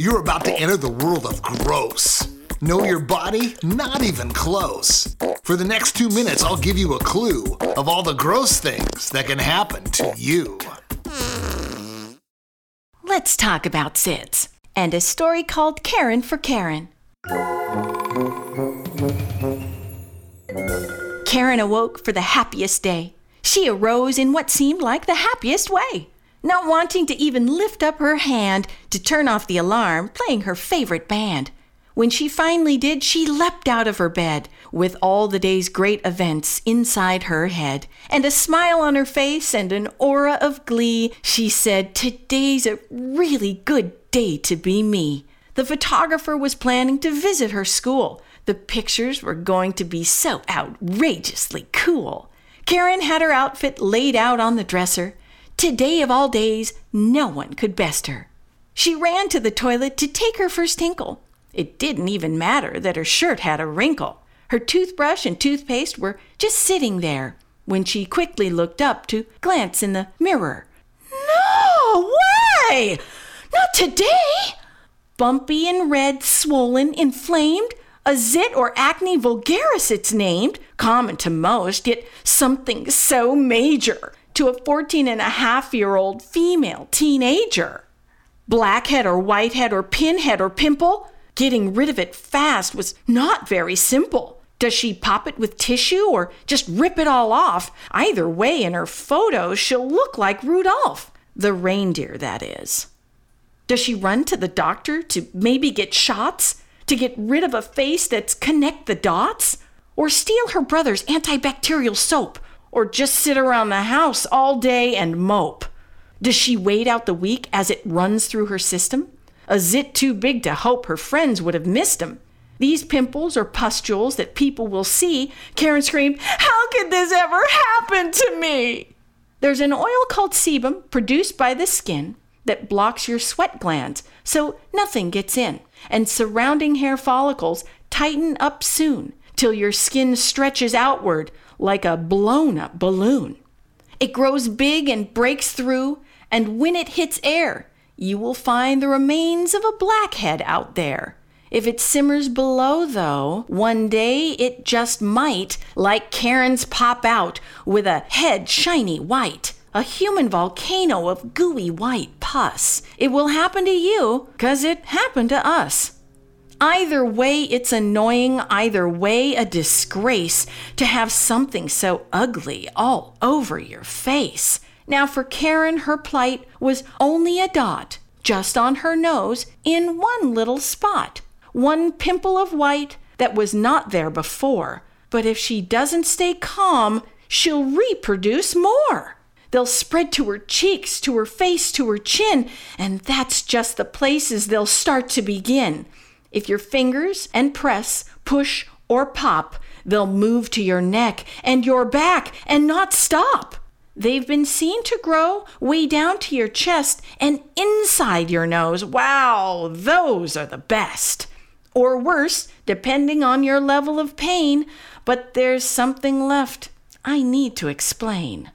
You're about to enter the world of gross. Know your body? Not even close. For the next 2 minutes, I'll give you a clue of all the gross things that can happen to you. Let's talk about zits and a story called Karen for Karen. Karen awoke for the happiest day. She arose in what seemed like the happiest way, not wanting to even lift up her hand to turn off the alarm playing her favorite band. When she finally did, she leapt out of her bed with all the day's great events inside her head. And a smile on her face and an aura of glee, she said, "Today's a really good day to be me." The photographer was planning to visit her school. The pictures were going to be so outrageously cool. Karen had her outfit laid out on the dresser. Today of all days, no one could best her. She ran to the toilet to take her first tinkle. It didn't even matter that her shirt had a wrinkle. Her toothbrush and toothpaste were just sitting there when she quickly looked up to glance in the mirror. No way! Not today! Bumpy and red, swollen, inflamed, a zit or acne vulgaris it's named, common to most, yet something so major to a 14-and-a-half-year-old female teenager. Blackhead or whitehead or pinhead or pimple? Getting rid of it fast was not very simple. Does she pop it with tissue or just rip it all off? Either way, in her photos, she'll look like Rudolph, the reindeer, that is. Does she run to the doctor to maybe get shots, to get rid of a face that's connect the dots? Or steal her brother's antibacterial soap? Or just sit around the house all day and mope? Does she wait out the week as it runs through her system? A zit too big to hope her friends would have missed him. These pimples or pustules that people will see, Karen screamed, "How could this ever happen to me?" There's an oil called sebum produced by the skin that blocks your sweat glands so nothing gets in, and surrounding hair follicles tighten up soon till your skin stretches outward like a blown-up balloon. It grows big and breaks through, and when it hits air, you will find the remains of a blackhead out there. If it simmers below, though, one day it just might, like Karen's, pop out with a head shiny white, a human volcano of gooey white pus. It will happen to you, 'cause it happened to us. Either way, it's annoying. Either way, a disgrace to have something so ugly all over your face. Now for Karen, her plight was only a dot, just on her nose, in one little spot. One pimple of white that was not there before. But if she doesn't stay calm, she'll reproduce more. They'll spread to her cheeks, to her face, to her chin, and that's just the places they'll start to begin. If your fingers and press, push, or pop, they'll move to your neck and your back and not stop. They've been seen to grow way down to your chest and inside your nose. Wow, those are the best. Or worse, depending on your level of pain. But there's something left I need to explain.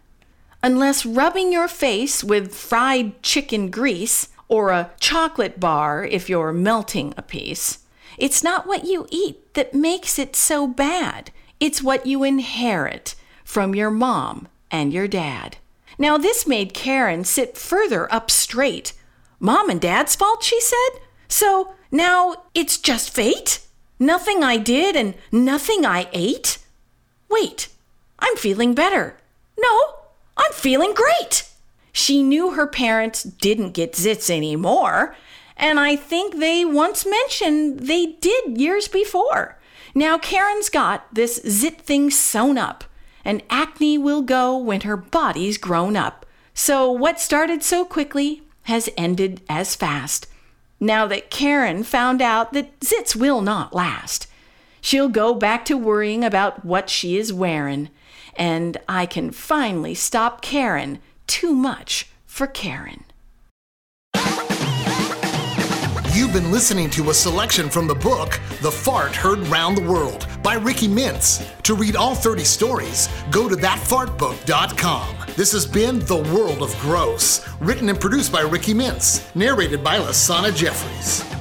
Unless rubbing your face with fried chicken grease or a chocolate bar if you're melting a piece, it's not what you eat that makes it so bad. It's what you inherit from your mom and your dad. Now this made Karen sit further up straight. Mom and Dad's fault, she said? So now it's just fate? Nothing I did and nothing I ate? Wait, I'm feeling better. No, I'm feeling great. She knew her parents didn't get zits anymore, and I think they once mentioned they did years before. Now Karen's got this zit thing sewn up, and acne will go when her body's grown up. So what started so quickly has ended as fast. Now that Karen found out that zits will not last, she'll go back to worrying about what she is wearing. And I can finally stop Karen. Too much for Karen. You've been listening to a selection from the book, The Fart Heard Round the World, by Ricky Mintz. To read all 30 stories, go to thatfartbook.com. This has been The World of Gross, written and produced by Ricky Mintz, narrated by Lasana Jeffries.